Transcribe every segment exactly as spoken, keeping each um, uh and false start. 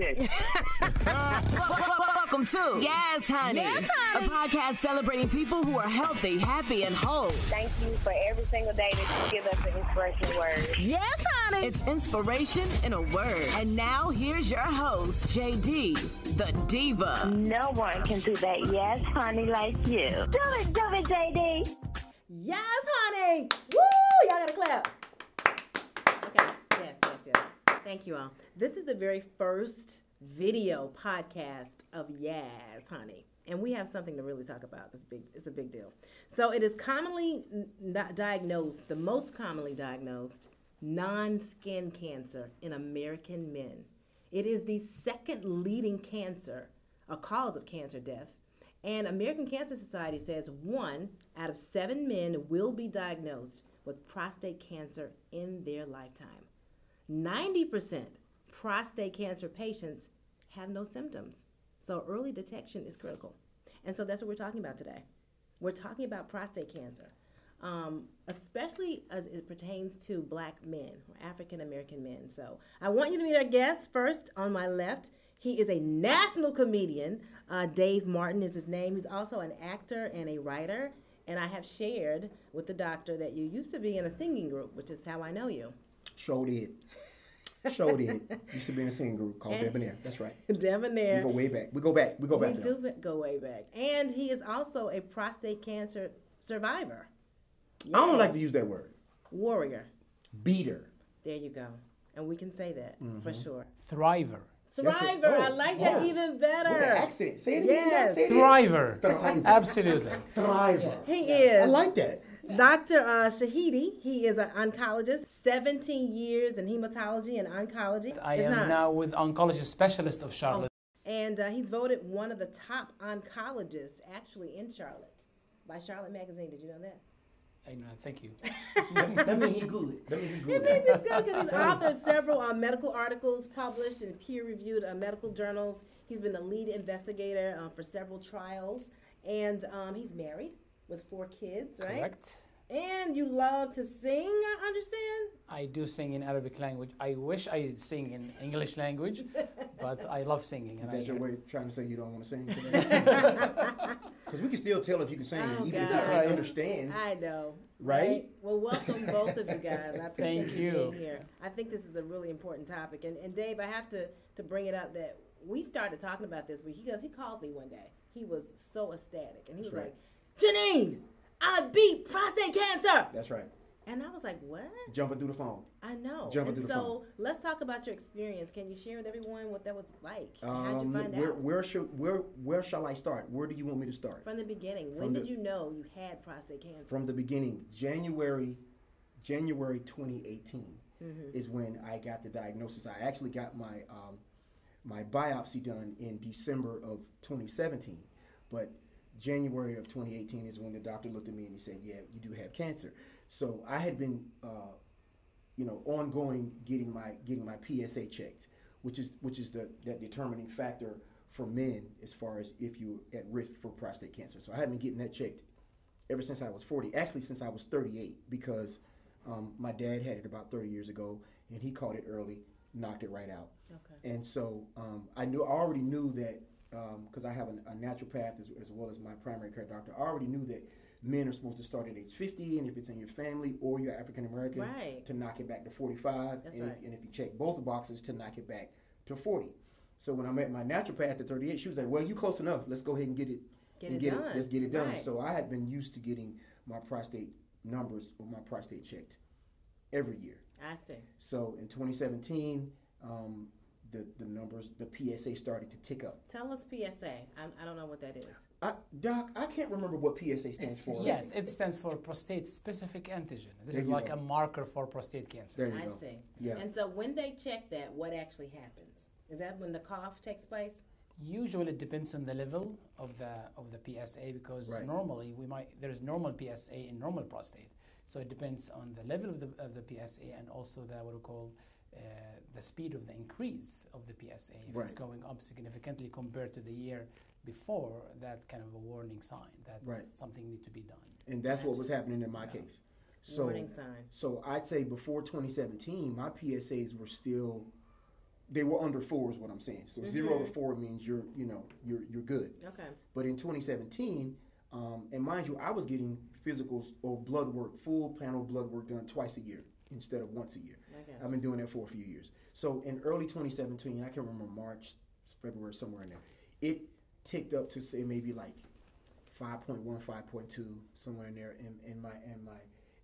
honey. Welcome to Yes, Honey. Yes, honey. A podcast celebrating people who are healthy, happy, and whole. Thank you for every single day that you give us an inspirational word. Yes, honey. It's inspiration in a word. And now here's your host, J D, the diva. No one can do that Yes, Honey like you. Do it, do it, J D. Yes, honey. Woo! Y'all gotta clap. Okay. Yes, yes, yes. Thank you all. This is the very first video podcast of Yes, Honey, and we have something to really talk about. It's big. It's a big deal. So it is commonly not diagnosed, the most commonly diagnosed non-skin cancer in American men. It is the second leading cancer, a cause of cancer death. And American Cancer Society says one out of seven men will be diagnosed with prostate cancer in their lifetime. ninety percent prostate cancer patients have no symptoms. So early detection is critical. And so that's what we're talking about today. We're talking about prostate cancer, um, especially as it pertains to black men or African American men. So I want you to meet our guest first on my left. He is a national comedian. Uh, Dave Martin is his name. He's also an actor and a writer. And I have shared with the doctor that you used to be in a singing group, which is how I know you. Sure did. Sure did. Used to be in a singing group called and Debonair. That's right. Debonair. We go way back. We go back. We go back. We do now. go way back. And he is also a prostate cancer survivor. Yeah. I don't like to use that word. Warrior. Beater. There you go. And we can say that mm-hmm. for sure. Thriver. Thriver, oh, I like yes. that even better. With that accent. Say it again. Yes. Say it Thriver. Thriver. Absolutely. Thriver. He is. I like that. Doctor Uh, Shahidi, he is an oncologist, seventeen years in hematology and oncology. I it's am not. now with oncologist specialist of Charlotte. Oh. And uh, he's voted one of the top oncologists actually in Charlotte by Charlotte Magazine. Did you know that? I know, thank you. That means he's good. That means he's good. It means he's good because he's authored several uh, medical articles published in peer-reviewed uh, medical journals. He's been the lead investigator uh, for several trials. And um, he's married with four kids, right? Correct. And you love to sing, I understand? I do sing in Arabic language. I wish I sing in English language, but I love singing. And Is that I, your way of trying to say you don't want to sing? Because we can still tell if you can sing, oh, even God. if you don't understand. I know. Right? right? Well, welcome both of you guys. I appreciate Thank you being here. I think this is a really important topic. And, and Dave, I have to, to bring it up that we started talking about this because he called me one day. He was so ecstatic. And he That's was right. like, Janine! I beat prostate cancer. That's right. And I was like, what? Jumping through the phone. I know. Jumping and through so, the phone. So let's talk about your experience. Can you share with everyone what that was like? Um, How'd you find where, out? Where, should, where, where shall I start? Where do you want me to start? From the beginning. From when the, did you know you had prostate cancer? From the beginning. January, January twenty eighteen mm-hmm. is when I got the diagnosis. I actually got my, um, my biopsy done in December of twenty seventeen. But January of twenty eighteen is when the doctor looked at me and he said, yeah, you do have cancer. So I had been, uh, you know, ongoing getting my getting my P S A checked, which is which is the that determining factor for men as far as if you're at risk for prostate cancer. So I had been getting that checked ever since I was forty, actually since I was thirty-eight, because um, my dad had it about thirty years ago and he caught it early, knocked it right out. Okay. And so um, I knew I already knew that. Because um, I have a, a naturopath as, as well as my primary care doctor. I already knew that men are supposed to start at age fifty, and if it's in your family or you're African American, right. to knock it back to forty-five. That's and, right. if, and if you check both boxes, to knock it back to forty. So when I met my naturopath at thirty-eight, she was like, well, you're close enough. Let's go ahead and get it get and it get done. It. Let's get it done. Right. So I had been used to getting my prostate numbers or my prostate checked every year. I see. So in twenty seventeen, um, The, the numbers, the P S A started to tick up. Tell us P S A. I, I don't know what that is. I, doc, I can't remember what P S A stands for. Yes, it stands for prostate-specific antigen. This is like go. a marker for prostate cancer. There you I go. see. Yeah. And so when they check that, what actually happens? Is that when the cough takes place? Usually it depends on the level of the of the P S A, because right. normally we might there is normal P S A in normal prostate. So it depends on the level of the, of the P S A and also the, what we call Uh, the speed of the increase of the P S A. If right. it's going up significantly compared to the year before, that kind of a warning sign that right. something needs to be done. And that's what was happening in my yeah. case. So, warning sign. So I'd say before twenty seventeen, my P S As were still they were under four is what I'm saying. So mm-hmm. zero to four means you're, you know, you're you're good. Okay. But in twenty seventeen, um, and mind you, I was getting physicals or blood work, full panel blood work done twice a year instead of once a year. Okay. I've been doing that for a few years. So in early twenty seventeen, I can't remember, March, February, somewhere in there, it ticked up to say maybe like five point one, five point two, somewhere in there. And, and my and my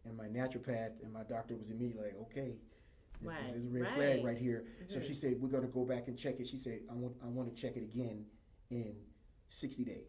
and my naturopath and my doctor was immediately like, okay. This, right. this is a red right. flag right here. Mm-hmm. So she said, we're going to go back and check it. She said, I want I want to check it again in sixty days.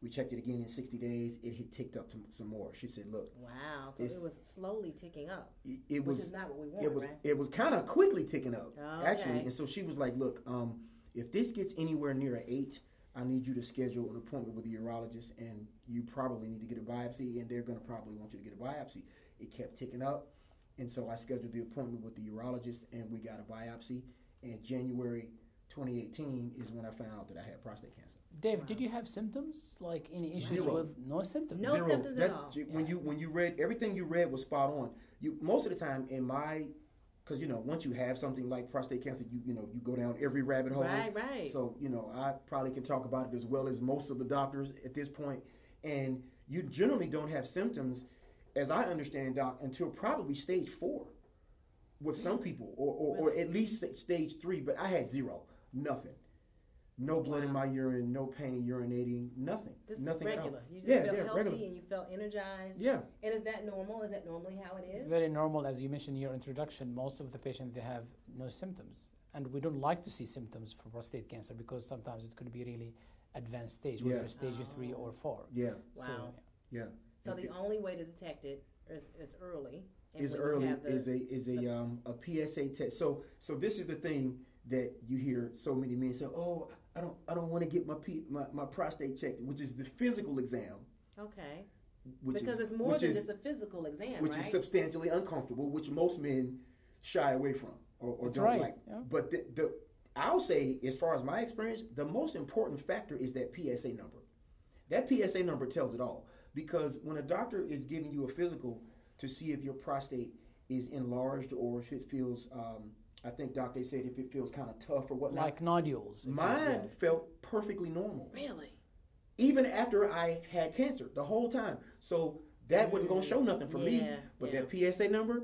We checked it again in sixty days. It had ticked up to some more. She said, look. Wow. So it was slowly ticking up, it, it which was, is not what we want, it was, right? It was kind of quickly ticking up, okay. actually. And so she was like, look, um, if this gets anywhere near an eight, I need you to schedule an appointment with a urologist, and you probably need to get a biopsy, and they're going to probably want you to get a biopsy. It kept ticking up. And so I scheduled the appointment with the urologist, and we got a biopsy. And January twenty eighteen is when I found out that I had prostate cancer. Dave, wow. did you have symptoms? Like any issues Zero. with no symptoms? No Zero. symptoms that, at all. When yeah. you when you read, everything you read was spot on. You most of the time in my, because you know once you have something like prostate cancer, you you know you go down every rabbit hole. Right, right. So you know I probably can talk about it as well as most of the doctors at this point. And you generally don't have symptoms, as I understand, Doc, until probably stage four with some people, or, or, or at least stage three, but I had zero, nothing. No blood wow. in my urine, no pain urinating, nothing. Just nothing regular. You just yeah, felt yeah, healthy regular. And you felt energized. Yeah. And is that normal? Is that normally how it is? Very normal. As you mentioned in your introduction, most of the patients, they have no symptoms. And we don't like to see symptoms for prostate cancer because sometimes it could be really advanced stage, yeah. whether it's stage oh. three or four. Yeah. Wow. So, yeah. yeah. So the only way to detect it is, is early. And is early the, is a is a um a P S A test. So so this is the thing that you hear so many men say, oh, I don't I don't want to get my, P, my my prostate checked, which is the physical exam. Okay. Which because is, it's more than just a physical exam, which right? is substantially uncomfortable, which most men shy away from or, or don't right. like. Yeah. But the, the I'll say, as far as my experience, the most important factor is that P S A number. That P S A number tells it all. Because when a doctor is giving you a physical to see if your prostate is enlarged or if it feels, um, I think Doctor said if it feels kind of tough or whatnot. Like nodules. Mine felt perfectly normal. Really? Even after I had cancer the whole time. So that mm-hmm. wasn't going to show nothing for yeah, me. But yeah. that P S A number,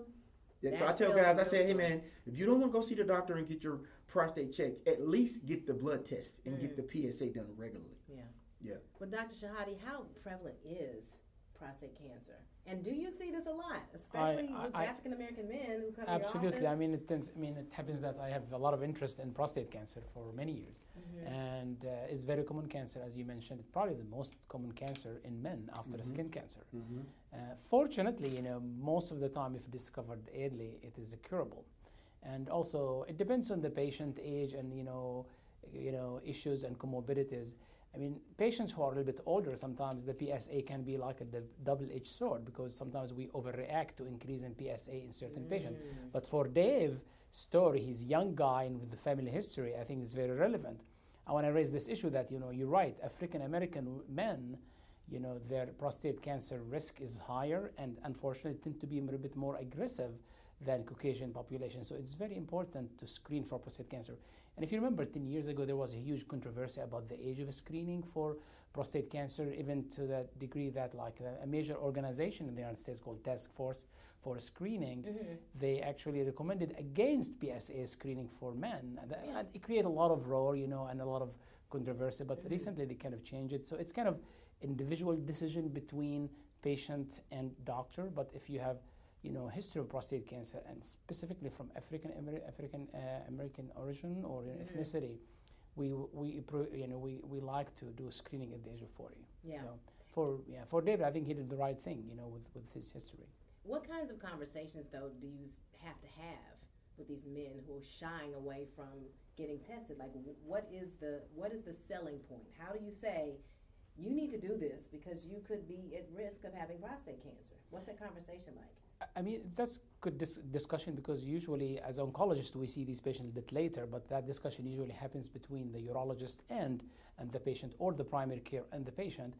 that, that so I tell guys, I say, hey man, if you don't want to go see the doctor and get your prostate checked, at least get the blood test and mm. get the P S A done regularly. Yeah. Yeah. Well, Doctor Shahidi, how prevalent is prostate cancer? And do you see this a lot, especially I, I, with African-American men who come to your office? Absolutely. I mean, it tends, I mean, it happens that I have a lot of interest in prostate cancer for many years. Mm-hmm. And uh, it's very common cancer, as you mentioned. Probably the most common cancer in men after mm-hmm. skin cancer. Mm-hmm. uh, fortunately, you know, most of the time, if discovered early, it is curable. And also, it depends on the patient age and, you know, you know, issues and comorbidities. I mean, patients who are a little bit older, sometimes the P S A can be like a double-edged sword because sometimes we overreact to increase in P S A in certain mm. patients. But for Dave's story, he's a young guy and with the family history, I think it's very relevant. I want to raise this issue that, you know, you're right, African-American men, you know, their prostate cancer risk is higher and unfortunately tend to be a little bit more aggressive than Caucasian population. So it's very important to screen for prostate cancer. And if you remember, ten years ago, there was a huge controversy about the age of screening for prostate cancer, even to the degree that like a major organization in the United States called Task Force for Screening, mm-hmm. they actually recommended against P S A screening for men. And that, yeah. it created a lot of roar, you know, and a lot of controversy, but mm-hmm. recently they kind of changed it. So it's kind of individual decision between patient and doctor, but if you have you know, history of prostate cancer, and specifically from African Amer African uh, American origin or mm-hmm. ethnicity, we we you know we, we like to do screening at the age of forty. Yeah. So for yeah for David, I think he did the right thing, you know, with with his history. What kinds of conversations though do you have to have with these men who are shying away from getting tested? Like, what is the what is the selling point? How do you say? You need to do this because you could be at risk of having prostate cancer. What's that conversation like? I mean, that's good dis discussion because usually as oncologists, we see these patients a bit later, but that discussion usually happens between the urologist and, and the patient or the primary care and the patient.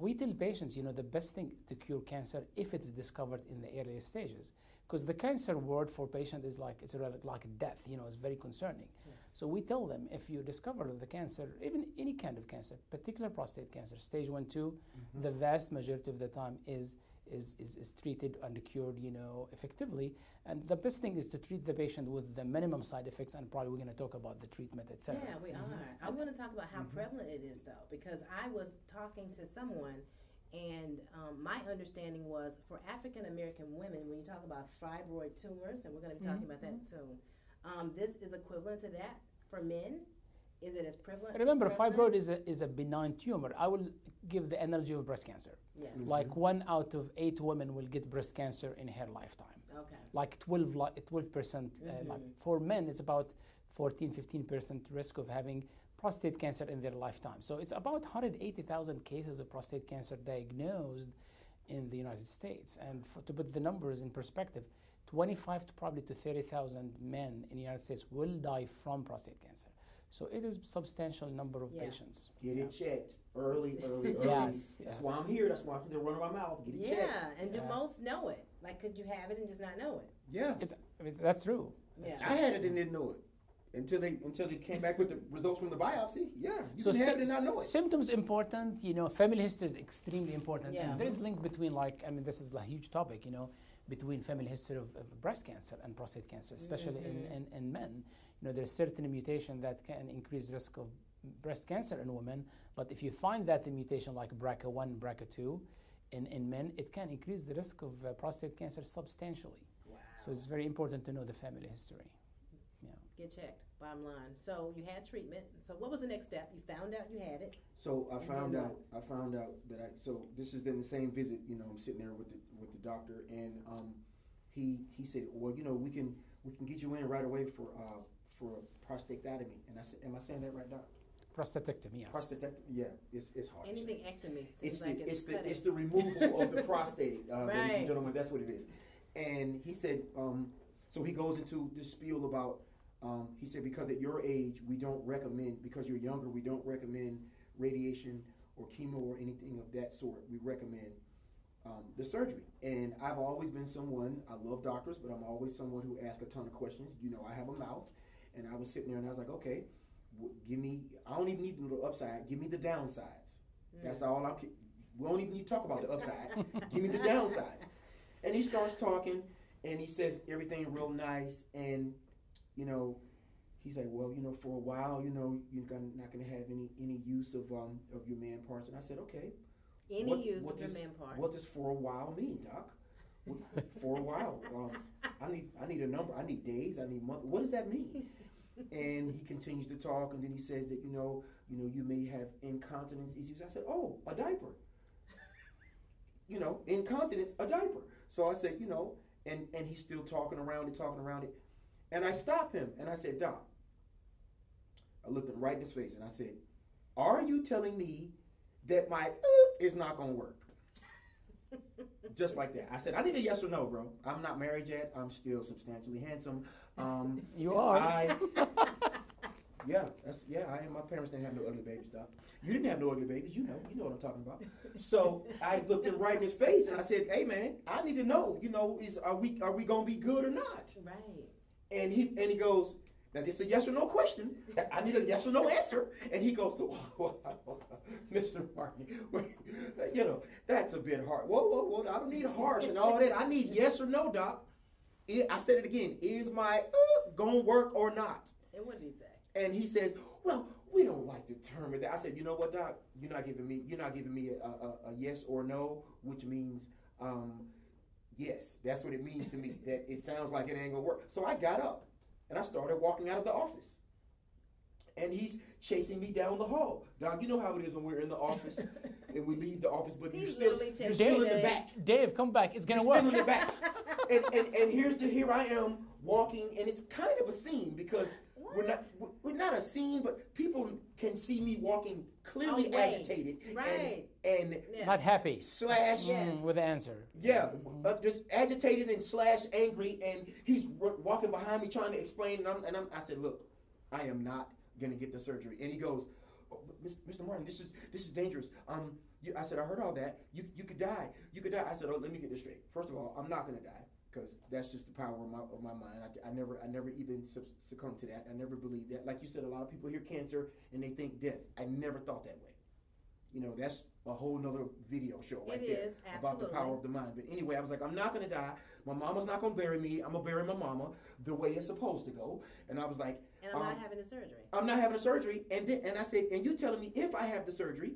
we tell patients, you know, the best thing to cure cancer if it's discovered in the earliest stages, because the cancer word for patient is like, it's like death, you know, it's very concerning. Yeah. So we tell them, if you discover the cancer, even any kind of cancer, particular prostate cancer, stage one, two, mm-hmm. the vast majority of the time is, is, is, is treated and cured, you know, effectively. And the best thing is to treat the patient with the minimum side effects, and probably we're going to talk about the treatment, et cetera. Yeah, we mm-hmm. are. I want to talk about how mm-hmm. prevalent it is, though, because I was talking to someone, and um, my understanding was for African American women, when you talk about fibroid tumors, and we're going to be talking mm-hmm. about that soon, um, this is equivalent to that for men? Is it as prevalent? Remember, fibroid is a, is a benign tumor. I will give the analogy of breast cancer. Yes. Mm-hmm. Like one out of eight women will get breast cancer in her lifetime. Okay. Like twelve, twelve percent. Mm-hmm. uh, like for men, it's about fourteen, fifteen percent risk of having prostate cancer in their lifetime. So it's about one hundred eighty thousand cases of prostate cancer diagnosed in the United States. And for, to put the numbers in perspective, twenty-five to probably to thirty thousand men in the United States will die from prostate cancer. So it is a substantial number of yeah. patients. Get yeah. it checked early, early, early. Yes, that's yes. why I'm here. That's why I'm here to run around my mouth. Get it yeah, checked. Yeah, and do yeah. most know it? Like, could you have it and just not know it? Yeah, it's, it's that's true. That's yeah. true. I had it and didn't know it until they until they came back with the results from the biopsy. Yeah, you so can have it and not know it. Symptoms important. You know, family history is extremely important. Yeah. And there is a link between, like, I mean, this is a huge topic. You know, between family history of, of breast cancer and prostate cancer, especially mm-hmm. in, in, in men. You know, there's certain mutation that can increase risk of breast cancer in women, but if you find that the mutation like B R C A one, B R C A two in, in men, it can increase the risk of uh, prostate cancer substantially. Wow. So it's very important to know the family history. Yeah. Get checked, bottom line. So you had treatment. So what was the next step? You found out you had it. So I found out, I found out that I, so this is then the same visit, you know, I'm sitting there with the, with the doctor, and um, he, he said, well, you know, we can, we can get you in right away for, uh, for a prostatectomy. And I said, am I saying that right, Doc? Prostatectomy, yes. Prostatectomy, yeah, it's, it's hard. Anything ectomy. It's, like it's, it's, the, it's the removal of the prostate, uh, right. ladies and gentlemen, that's what it is. And he said, um, so he goes into this spiel about, um, he said, because at your age, we don't recommend, because you're younger, we don't recommend radiation or chemo or anything of that sort. We recommend um, the surgery. And I've always been someone, I love doctors, but I'm always someone who asks a ton of questions. You know, I have a mouth. And I was sitting there and I was like, okay, well, give me, I don't even need the upside, give me the downsides. Mm. That's all I'm, we don't even need to talk about the upside, give me the downsides. And he starts talking and he says everything real nice, and you know, he's like, well, you know, for a while, you know, you're not gonna have any, any use of, um, of your man parts. And I said, okay. Any what, use what of does, your man parts. What does for a while mean, Doc? For a while, um, I need I need a number. I need days. I need months. What does that mean? And he continues to talk, and then he says that you know you know you may have incontinence issues. I said, oh, a diaper. You know, incontinence, a diaper. So I said, you know, and and he's still talking around it, talking around it, and I stopped him, and I said, Doc. I looked him right in his face, and I said, are you telling me that my uh, is not gonna work? Just like that. I said, I need a yes or no, bro. I'm not married yet. I'm still substantially handsome. Um, you are. I, yeah, that's, yeah. I am. My parents didn't have no ugly babies, Doc. You didn't have no ugly babies. You know. You know what I'm talking about. So I looked him right in his face and I said, hey, man, I need to know. You know, is are we are we gonna be good or not? Right. And he and he goes, now this is a yes or no question. I need a yes or no answer. And he goes, oh, oh, oh, oh, Mister Martin, you know, that's a bit hard. Whoa, whoa, whoa, I don't need harsh and all that. I need yes or no, Doc. It, I said it again. Is my uh, gonna work or not? And what did he say? And he says, well, we don't like to term it that. I said, you know what, Doc? You're not giving me, you're not giving me a, a, a yes or no, which means um, yes. That's what it means to me, that it sounds like it ain't gonna work. So I got up. And I started walking out of the office. And he's chasing me down the hall. Doc, you know how it is when we're in the office and we leave the office, but he's you're still, you're still in the back. Dave, come back. It's going to work. Still in the back. And, and, and here's the, here I am walking, and it's kind of a scene because what? we're not we're not a scene, but people can see me walking clearly oh, agitated. Right. And, and yeah. Not happy. Slash. Yes. Mm, with the answer. Yeah. Mm-hmm. uh, just agitated and slash angry, and he's r walking behind me trying to explain, and, I'm, and I'm, I said, look, I am not going to get the surgery. And he goes, oh, Mister Martin, this is, this is dangerous. Um, You, I said, I heard all that. You you could die. You could die. I said, oh, let me get this straight. First of all, I'm not going to die, because that's just the power of my, of my mind. I, I never I never even succumbed to that. I never believed that. Like you said, a lot of people hear cancer and they think death. I never thought that way. You know, that's a whole nother video show right there. It is, absolutely. About the power of the mind. But anyway, I was like, I'm not going to die. My mama's not going to bury me. I'm going to bury my mama the way it's supposed to go. And I was like, and I'm um, not having the surgery. I'm not having the surgery. And then, and I said, and you telling me if I have the surgery,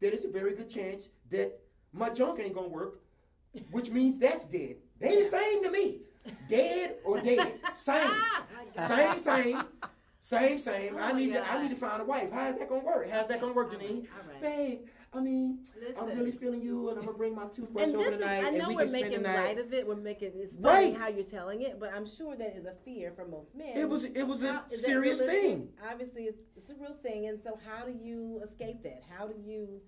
that it's a very good chance that my junk ain't going to work, which means that's dead. They the same to me. Dead or dead. Same. Oh same, same. Same, same. Oh I need God. to I need to find a wife. How is that gonna work? How's that gonna work, Janine? All right. All right. Babe, I mean, listen. I'm really feeling you, and I'm gonna bring my toothbrush and over tonight. I know and we we're making light of it. We're making it's funny right. how you're telling it, but I'm sure that is a fear for most men. It was it was how, a serious thing. Obviously, it's it's a real thing, and so how do you escape that? How do you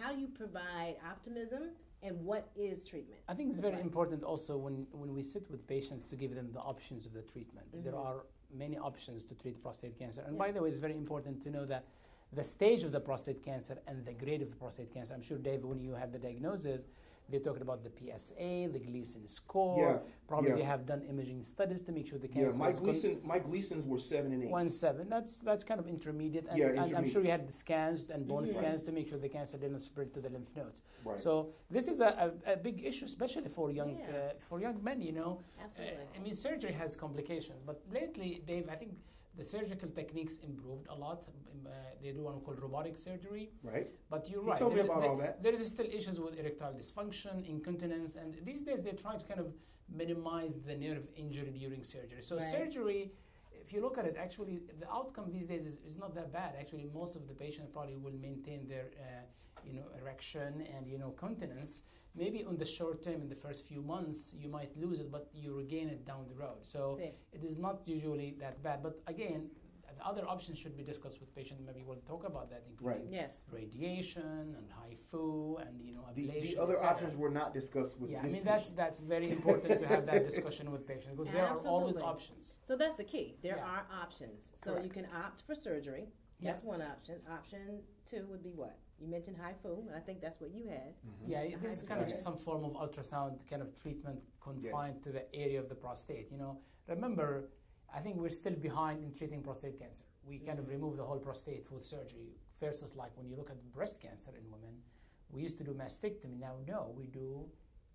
how do you provide optimism? And what is treatment? I think it's very right. important also when, when we sit with patients to give them the options of the treatment. Mm-hmm. There are many options to treat prostate cancer. And yeah. by the way, it's very important to know that the stage of the prostate cancer and the grade of the prostate cancer. I'm sure, Dave, when you have the diagnosis, they talked about the P S A, the Gleason score. Yeah. Probably yeah. they have done imaging studies to make sure the cancer. Yeah, my Gleason, my Gleasons were seven and eight. One seven. That's that's kind of intermediate, and, yeah, intermediate. and I'm sure you had the scans and bone mm-hmm. scans right. to make sure the cancer didn't spread to the lymph nodes. Right. So this is a, a, a big issue, especially for young yeah. uh, for young men. You know, absolutely. Uh, I mean, surgery has complications, but lately, Dave, I think. The surgical techniques improved a lot. Uh, they do one called robotic surgery. Right. But you're right. You told me about all that. There is still issues with erectile dysfunction, incontinence, and these days they try to kind of minimize the nerve injury during surgery. So right. surgery, if you look at it, actually the outcome these days is, is not that bad. Actually, most of the patients probably will maintain their, uh, you know, erection and you know continence. Maybe on the short term, in the first few months, you might lose it, but you regain it down the road. So See. it is not usually that bad. But again, the other options should be discussed with patients. Maybe we'll talk about that, including right. yes. radiation and HIFU and you know ablation. The, the other options were not discussed with. Yeah, this I mean that's that's very important to have that discussion with patients because there Absolutely. are always options. So that's the key. There yeah. are options. So Correct. you can opt for surgery. That's yes. one option. Option two would be what? You mentioned HIFU, and I think that's what you had. Mm-hmm. Yeah, this HIFU. is kind of some form of ultrasound kind of treatment confined yes. to the area of the prostate. You know, remember, I think we're still behind in treating prostate cancer. We mm-hmm. kind of remove the whole prostate with surgery versus like when you look at breast cancer in women, we used to do mastectomy. Now, no, we do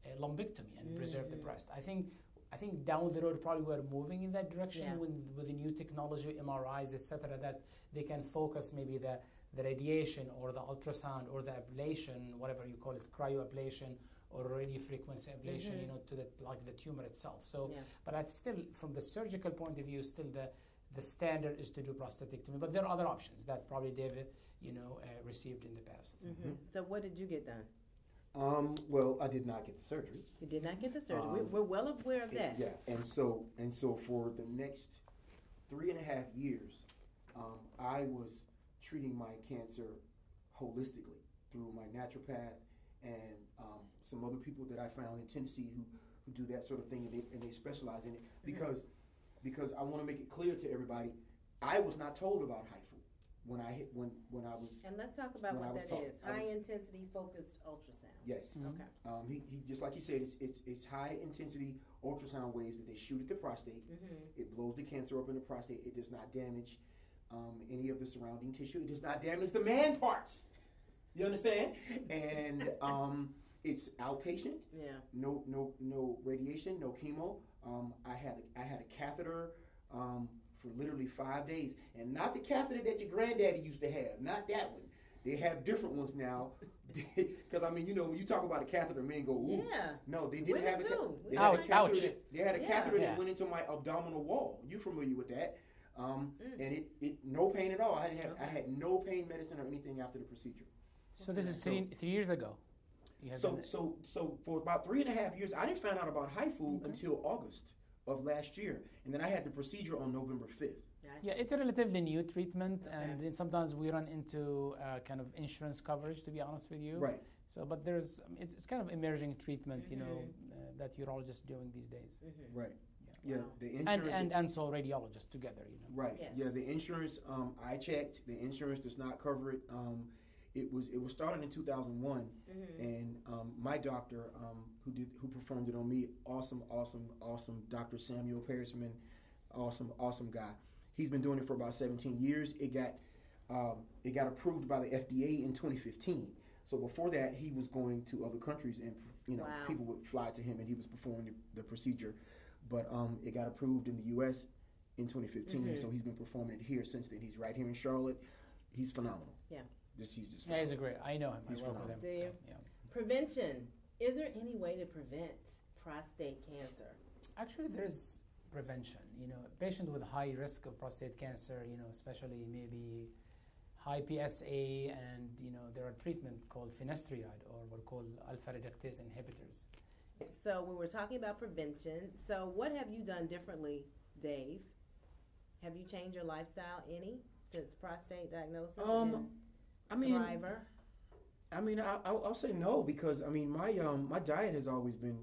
a lumpectomy and mm-hmm. preserve the breast. I think. I think down the road probably we're moving in that direction yeah. with, with the new technology, M R Is, et cetera, that they can focus maybe the, the radiation or the ultrasound or the ablation, whatever you call it, cryoablation or radiofrequency ablation, mm-hmm. you know, to the, like the tumor itself. So, yeah. but I still, from the surgical point of view, still the the standard is to do prostatectomy, but there are other options that probably David, you know, uh, received in the past. Mm-hmm. Mm-hmm. So what did you get done? Um, well, I did not get the surgery. You did not get the surgery. Um, we're, we're well aware of that. Yeah, and so and so for the next three and a half years, um, I was treating my cancer holistically through my naturopath and um, some other people that I found in Tennessee who, who do that sort of thing and they, and they specialize in it because mm-hmm. because I want to make it clear to everybody, I was not told about HIFU. When I hit when when I was and let's talk about what that talk, is high was, intensity focused ultrasound. Yes. Mm-hmm. Okay. Um, he, he just like he said, it's it's it's high intensity ultrasound waves that they shoot at the prostate. Mm-hmm. It blows the cancer up in the prostate. It does not damage um, any of the surrounding tissue. It does not damage the man parts. You understand? And um, it's outpatient. Yeah. No no no radiation. No chemo. Um, I had I had a catheter. Um, for literally five days, and not the catheter that your granddaddy used to have, not that one. They have different ones now, because I mean, you know, when you talk about a catheter, men go, ooh. Yeah. No, they didn't have a, ca they had a catheter. That, they had a yeah. catheter yeah. that went into my abdominal wall. You familiar with that? Um, mm. And it, it, no pain at all. I had, okay. I had no pain medicine or anything after the procedure. So this is three, so, three years ago. You have so, so, so for about three and a half years, I didn't find out about HIFU okay. until August of last year, and then I had the procedure on November fifth. Nice. Yeah, it's a relatively new treatment, okay. and then sometimes we run into uh, kind of insurance coverage, to be honest with you. Right. So, but there's it's, it's kind of emerging treatment, mm-hmm. you know, uh, that urologists doing these days. Mm-hmm. Right. Yeah. yeah wow. The insurance and, and and so radiologists together, you know. Right. Yes. Yeah. The insurance um, I checked. The insurance does not cover it. Um, it was it was started in two thousand one, mm-hmm. and um, my doctor um, who did who performed it on me, awesome, awesome, awesome, Doctor Samuel Parisman, awesome, awesome guy. He's been doing it for about seventeen years. It got um, it got approved by the F D A in twenty fifteen. So before that, he was going to other countries, and you know, wow. people would fly to him, and he was performing the, the procedure. But um, it got approved in the U S in twenty fifteen, mm-hmm. so he's been performing it here since then. He's right here in Charlotte. He's phenomenal. Yeah. This he's just. Yeah, he's a great. I know him. He's I work phenomenal. With him. Do you? Yeah. Prevention. Is there any way to prevent prostate cancer? Actually, there's prevention. You know, patients with high risk of prostate cancer, you know, especially maybe high P S A, and you know, there are treatment called finasteride, or what are called alpha reductase inhibitors. So when we're talking about prevention, so what have you done differently, Dave? Have you changed your lifestyle any since prostate diagnosis? Um, I mean, Thriver? I mean, I, I'll, I'll say no, because I mean, my um, my diet has always been